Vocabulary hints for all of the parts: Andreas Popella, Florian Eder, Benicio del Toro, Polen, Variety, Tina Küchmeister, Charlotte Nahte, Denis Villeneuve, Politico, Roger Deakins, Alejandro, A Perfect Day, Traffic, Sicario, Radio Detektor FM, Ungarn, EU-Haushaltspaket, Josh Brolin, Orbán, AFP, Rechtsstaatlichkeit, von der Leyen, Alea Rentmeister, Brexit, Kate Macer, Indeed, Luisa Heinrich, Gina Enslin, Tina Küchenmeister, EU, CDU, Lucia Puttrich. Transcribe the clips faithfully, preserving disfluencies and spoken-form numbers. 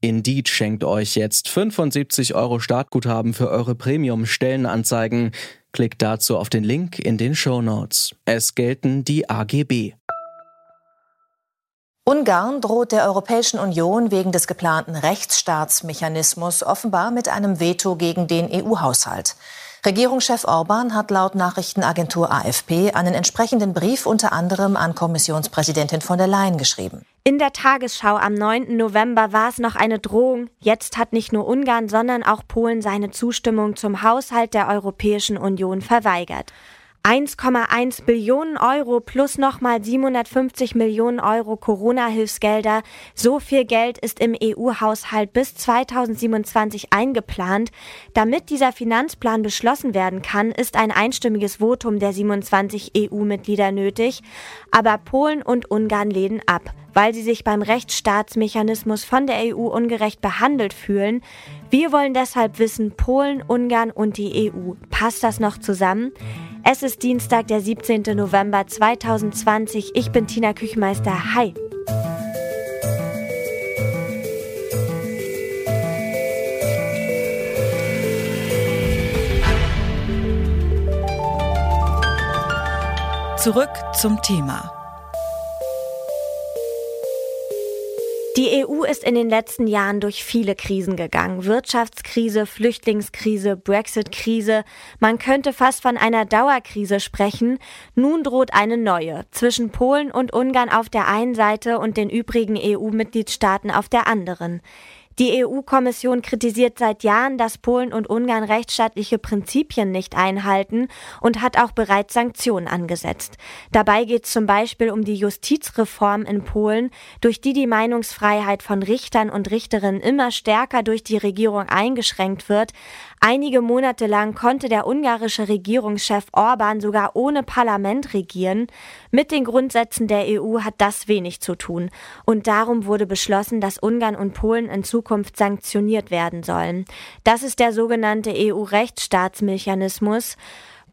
Indeed schenkt euch jetzt fünfundsiebzig Euro Startguthaben für eure Premium-Stellenanzeigen. Klickt dazu auf den Link in den Shownotes. Es gelten die A G B. Ungarn droht der Europäischen Union wegen des geplanten Rechtsstaatsmechanismus offenbar mit einem Veto gegen den E U-Haushalt. Regierungschef Orbán hat laut Nachrichtenagentur A F P einen entsprechenden Brief unter anderem an Kommissionspräsidentin von der Leyen geschrieben. In der Tagesschau am neunten November war es noch eine Drohung. Jetzt hat nicht nur Ungarn, sondern auch Polen seine Zustimmung zum Haushalt der Europäischen Union verweigert. eins Komma eins Billionen Euro plus nochmal siebenhundertfünfzig Millionen Euro Corona-Hilfsgelder. So viel Geld ist im E U-Haushalt bis zweitausendsiebenundzwanzig eingeplant. Damit dieser Finanzplan beschlossen werden kann, ist ein einstimmiges Votum der siebenundzwanzig E U-Mitglieder nötig. Aber Polen und Ungarn lehnen ab, weil sie sich beim Rechtsstaatsmechanismus von der E U ungerecht behandelt fühlen. Wir wollen deshalb wissen, Polen, Ungarn und die E U. Passt das noch zusammen? Es ist Dienstag, der siebzehnten November zweitausendzwanzig. Ich bin Tina Küchmeister. Hi! Zurück zum Thema. Die E U ist in den letzten Jahren durch viele Krisen gegangen. Wirtschaftskrise, Flüchtlingskrise, Brexit-Krise. Man könnte fast von einer Dauerkrise sprechen. Nun droht eine neue. Zwischen Polen und Ungarn auf der einen Seite und den übrigen E U-Mitgliedstaaten auf der anderen. Die E U-Kommission kritisiert seit Jahren, dass Polen und Ungarn rechtsstaatliche Prinzipien nicht einhalten und hat auch bereits Sanktionen angesetzt. Dabei geht es zum Beispiel um die Justizreform in Polen, durch die die Meinungsfreiheit von Richtern und Richterinnen immer stärker durch die Regierung eingeschränkt wird. Einige Monate lang konnte der ungarische Regierungschef Orbán sogar ohne Parlament regieren. Mit den Grundsätzen der E U hat das wenig zu tun. Und darum wurde beschlossen, dass Ungarn und Polen in Zukunft sanktioniert werden sollen. Das ist der sogenannte E U-Rechtsstaatsmechanismus.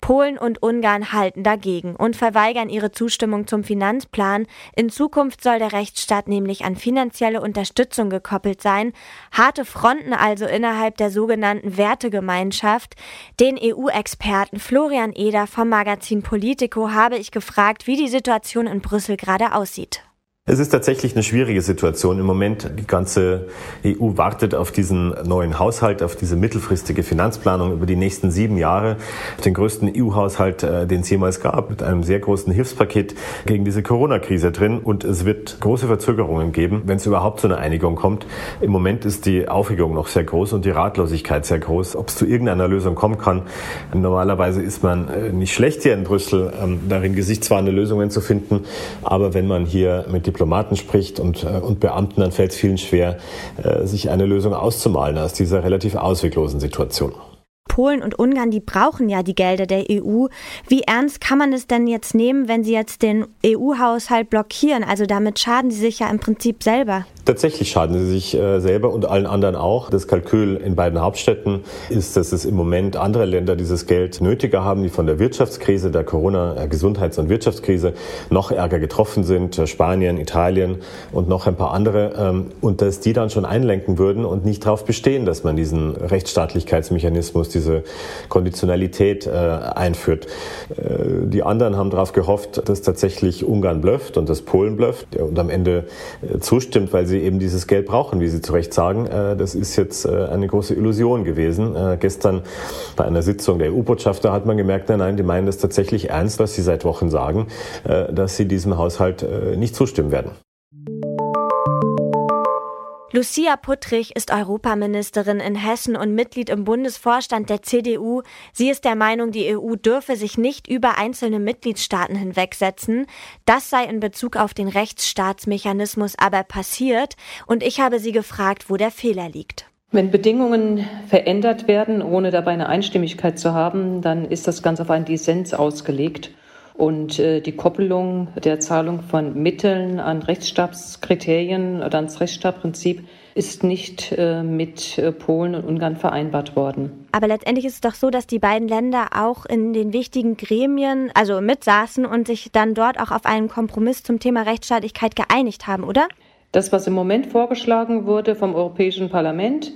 Polen und Ungarn halten dagegen und verweigern ihre Zustimmung zum Finanzplan. In Zukunft soll der Rechtsstaat nämlich an finanzielle Unterstützung gekoppelt sein. Harte Fronten also innerhalb der sogenannten Wertegemeinschaft. Den E U-Experten Florian Eder vom Magazin Politico habe ich gefragt, wie die Situation in Brüssel gerade aussieht. Es ist tatsächlich eine schwierige Situation im Moment. Die ganze E U wartet auf diesen neuen Haushalt, auf diese mittelfristige Finanzplanung über die nächsten sieben Jahre. Den größten E U-Haushalt, den es jemals gab, mit einem sehr großen Hilfspaket gegen diese Corona-Krise drin. Und es wird große Verzögerungen geben, wenn es überhaupt zu einer Einigung kommt. Im Moment ist die Aufregung noch sehr groß und die Ratlosigkeit sehr groß, ob es zu irgendeiner Lösung kommen kann. Normalerweise ist man nicht schlecht hier in Brüssel, darin gesichtswahrende Lösungen zu finden. Aber wenn man hier mit Diplomaten spricht und, und Beamten, dann fällt es vielen schwer, sich eine Lösung auszumalen aus dieser relativ ausweglosen Situation. Polen und Ungarn, die brauchen ja die Gelder der E U. Wie ernst kann man es denn jetzt nehmen, wenn sie jetzt den E U-Haushalt blockieren? Also damit schaden sie sich ja im Prinzip selber. Tatsächlich schaden sie sich selber und allen anderen auch. Das Kalkül in beiden Hauptstädten ist, dass es im Moment andere Länder dieses Geld nötiger haben, die von der Wirtschaftskrise, der Corona-Gesundheits- und Wirtschaftskrise noch ärger getroffen sind. Spanien, Italien und noch ein paar andere. Und dass die dann schon einlenken würden und nicht darauf bestehen, dass man diesen Rechtsstaatlichkeitsmechanismus, diese Konditionalität äh, einführt. Äh, die anderen haben darauf gehofft, dass tatsächlich Ungarn blufft und dass Polen blufft und am Ende äh, zustimmt, weil sie eben dieses Geld brauchen, wie sie zu Recht sagen. Äh, das ist jetzt äh, eine große Illusion gewesen. Äh, gestern bei einer Sitzung der E U-Botschafter hat man gemerkt, nein, nein, die meinen das tatsächlich ernst, was sie seit Wochen sagen, äh, dass sie diesem Haushalt äh, nicht zustimmen werden. Lucia Puttrich ist Europaministerin in Hessen und Mitglied im Bundesvorstand der C D U. Sie ist der Meinung, die E U dürfe sich nicht über einzelne Mitgliedstaaten hinwegsetzen. Das sei in Bezug auf den Rechtsstaatsmechanismus aber passiert. Und ich habe sie gefragt, wo der Fehler liegt. Wenn Bedingungen verändert werden, ohne dabei eine Einstimmigkeit zu haben, dann ist das ganz auf einen Dissens ausgelegt. Und die Koppelung der Zahlung von Mitteln an Rechtsstaatskriterien oder ans Rechtsstaatsprinzip ist nicht mit Polen und Ungarn vereinbart worden. Aber letztendlich ist es doch so, dass die beiden Länder auch in den wichtigen Gremien also mitsaßen und sich dann dort auch auf einen Kompromiss zum Thema Rechtsstaatlichkeit geeinigt haben, oder? Das, was im Moment vorgeschlagen wurde vom Europäischen Parlament,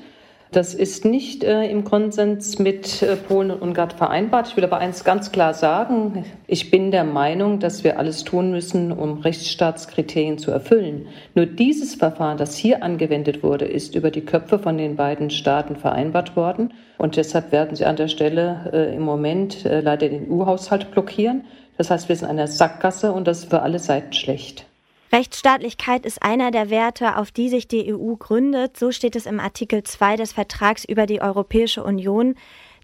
das ist nicht äh, im Konsens mit äh, Polen und Ungarn vereinbart. Ich will aber eins ganz klar sagen. Ich bin der Meinung, dass wir alles tun müssen, um Rechtsstaatskriterien zu erfüllen. Nur dieses Verfahren, das hier angewendet wurde, ist über die Köpfe von den beiden Staaten vereinbart worden. Und deshalb werden sie an der Stelle äh, im Moment äh, leider den E U-Haushalt blockieren. Das heißt, wir sind in einer Sackgasse und das ist für alle Seiten schlecht. Rechtsstaatlichkeit ist einer der Werte, auf die sich die E U gründet. So steht es im Artikel zwei des Vertrags über die Europäische Union.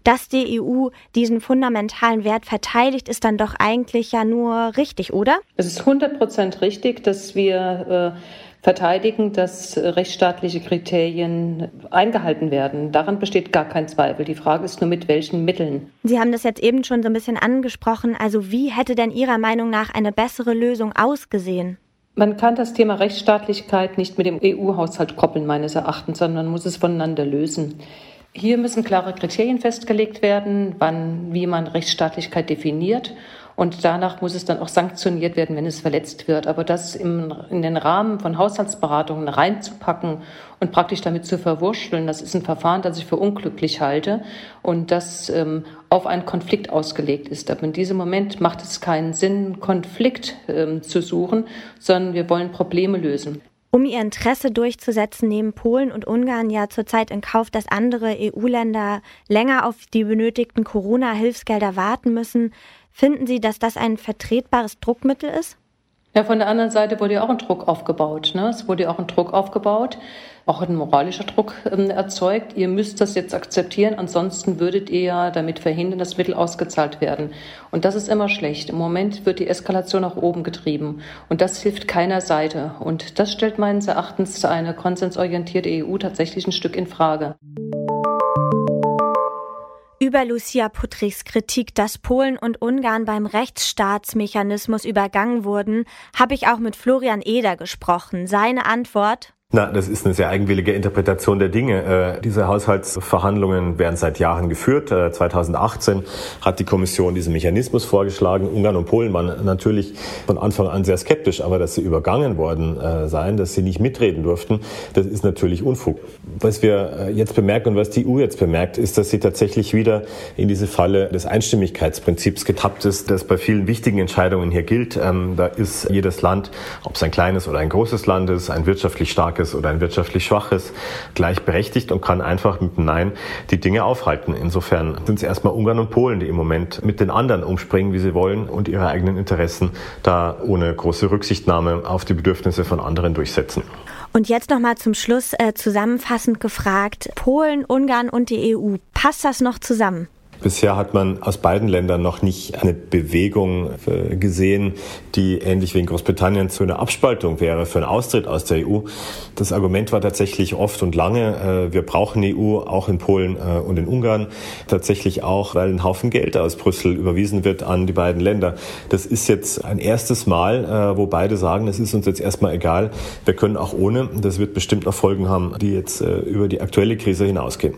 Dass die E U diesen fundamentalen Wert verteidigt, ist dann doch eigentlich ja nur richtig, oder? Es ist hundert Prozent richtig, dass wir äh, verteidigen, dass rechtsstaatliche Kriterien eingehalten werden. Daran besteht gar kein Zweifel. Die Frage ist nur, mit welchen Mitteln. Sie haben das jetzt eben schon so ein bisschen angesprochen. Also wie hätte denn Ihrer Meinung nach eine bessere Lösung ausgesehen? Man kann das Thema Rechtsstaatlichkeit nicht mit dem E U-Haushalt koppeln, meines Erachtens, sondern man muss es voneinander lösen. Hier müssen klare Kriterien festgelegt werden, wann, wie man Rechtsstaatlichkeit definiert. Und danach muss es dann auch sanktioniert werden, wenn es verletzt wird. Aber das im, in den Rahmen von Haushaltsberatungen reinzupacken und praktisch damit zu verwurschteln, das ist ein Verfahren, das ich für unglücklich halte und das ähm, auf einen Konflikt ausgelegt ist. Aber in diesem Moment macht es keinen Sinn, Konflikt ähm, zu suchen, sondern wir wollen Probleme lösen. Um ihr Interesse durchzusetzen, nehmen Polen und Ungarn ja zurzeit in Kauf, dass andere E U-Länder länger auf die benötigten Corona-Hilfsgelder warten müssen. Finden Sie, dass das ein vertretbares Druckmittel ist? Ja, von der anderen Seite wurde ja auch ein Druck aufgebaut. Ne? Es wurde ja auch ein Druck aufgebaut, auch ein moralischer Druck ähm, erzeugt. Ihr müsst das jetzt akzeptieren, ansonsten würdet ihr ja damit verhindern, dass Mittel ausgezahlt werden. Und das ist immer schlecht. Im Moment wird die Eskalation nach oben getrieben und das hilft keiner Seite. Und das stellt meines Erachtens eine konsensorientierte E U tatsächlich ein Stück in Frage. Über Lucia Puttrichs Kritik, dass Polen und Ungarn beim Rechtsstaatsmechanismus übergangen wurden, habe ich auch mit Florian Eder gesprochen. Seine Antwort? Na, das ist eine sehr eigenwillige Interpretation der Dinge. Äh, diese Haushaltsverhandlungen werden seit Jahren geführt. Äh, zweitausendachtzehn hat die Kommission diesen Mechanismus vorgeschlagen. Ungarn und Polen waren natürlich von Anfang an sehr skeptisch, aber dass sie übergangen worden äh, seien, dass sie nicht mitreden durften, das ist natürlich Unfug. Was wir äh, jetzt bemerken und was die E U jetzt bemerkt, ist, dass sie tatsächlich wieder in diese Falle des Einstimmigkeitsprinzips getappt ist, das bei vielen wichtigen Entscheidungen hier gilt. Ähm, da ist jedes Land, ob es ein kleines oder ein großes Land ist, ein wirtschaftlich starkes oder ein wirtschaftlich schwaches, gleichberechtigt und kann einfach mit einem Nein die Dinge aufhalten. Insofern sind es erstmal Ungarn und Polen, die im Moment mit den anderen umspringen, wie sie wollen und ihre eigenen Interessen da ohne große Rücksichtnahme auf die Bedürfnisse von anderen durchsetzen. Und jetzt nochmal zum Schluss äh, zusammenfassend gefragt, Polen, Ungarn und die E U, passt das noch zusammen? Bisher hat man aus beiden Ländern noch nicht eine Bewegung gesehen, die ähnlich wie in Großbritannien zu einer Abspaltung wäre für einen Austritt aus der E U. Das Argument war tatsächlich oft und lange, wir brauchen die E U, auch in Polen und in Ungarn, tatsächlich auch, weil ein Haufen Geld aus Brüssel überwiesen wird an die beiden Länder. Das ist jetzt ein erstes Mal, wo beide sagen, es ist uns jetzt erstmal egal, wir können auch ohne. Das wird bestimmt noch Folgen haben, die jetzt über die aktuelle Krise hinausgehen.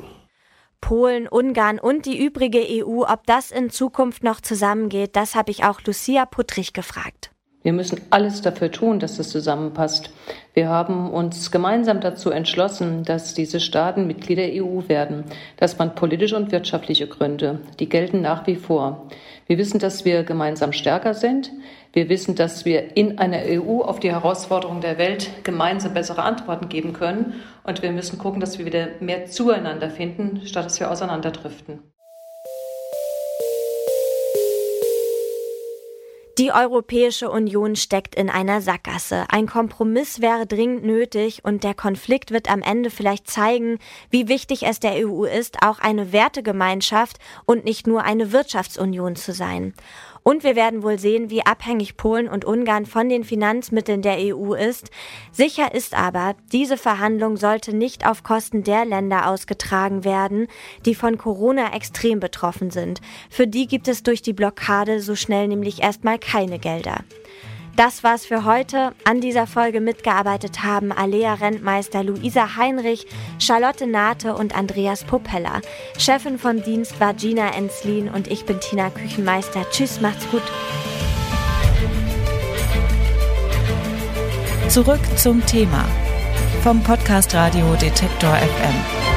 Polen, Ungarn und die übrige E U, ob das in Zukunft noch zusammengeht, das habe ich auch Lucia Puttrich gefragt. Wir müssen alles dafür tun, dass das zusammenpasst. Wir haben uns gemeinsam dazu entschlossen, dass diese Staaten Mitglieder der E U werden. Das waren politische und wirtschaftliche Gründe. Die gelten nach wie vor. Wir wissen, dass wir gemeinsam stärker sind. Wir wissen, dass wir in einer E U auf die Herausforderungen der Welt gemeinsam bessere Antworten geben können. Und wir müssen gucken, dass wir wieder mehr zueinander finden, statt dass wir auseinanderdriften. Die Europäische Union steckt in einer Sackgasse. Ein Kompromiss wäre dringend nötig und der Konflikt wird am Ende vielleicht zeigen, wie wichtig es der E U ist, auch eine Wertegemeinschaft und nicht nur eine Wirtschaftsunion zu sein. Und wir werden wohl sehen, wie abhängig Polen und Ungarn von den Finanzmitteln der E U ist. Sicher ist aber, diese Verhandlung sollte nicht auf Kosten der Länder ausgetragen werden, die von Corona extrem betroffen sind. Für die gibt es durch die Blockade so schnell nämlich erstmal keine Gelder. Das war's für heute. An dieser Folge mitgearbeitet haben Alea Rentmeister, Luisa Heinrich, Charlotte Nahte und Andreas Popella. Chefin vom Dienst war Gina Enslin und ich bin Tina Küchenmeister. Tschüss, macht's gut. Zurück zum Thema vom Podcast Radio Detektor F M.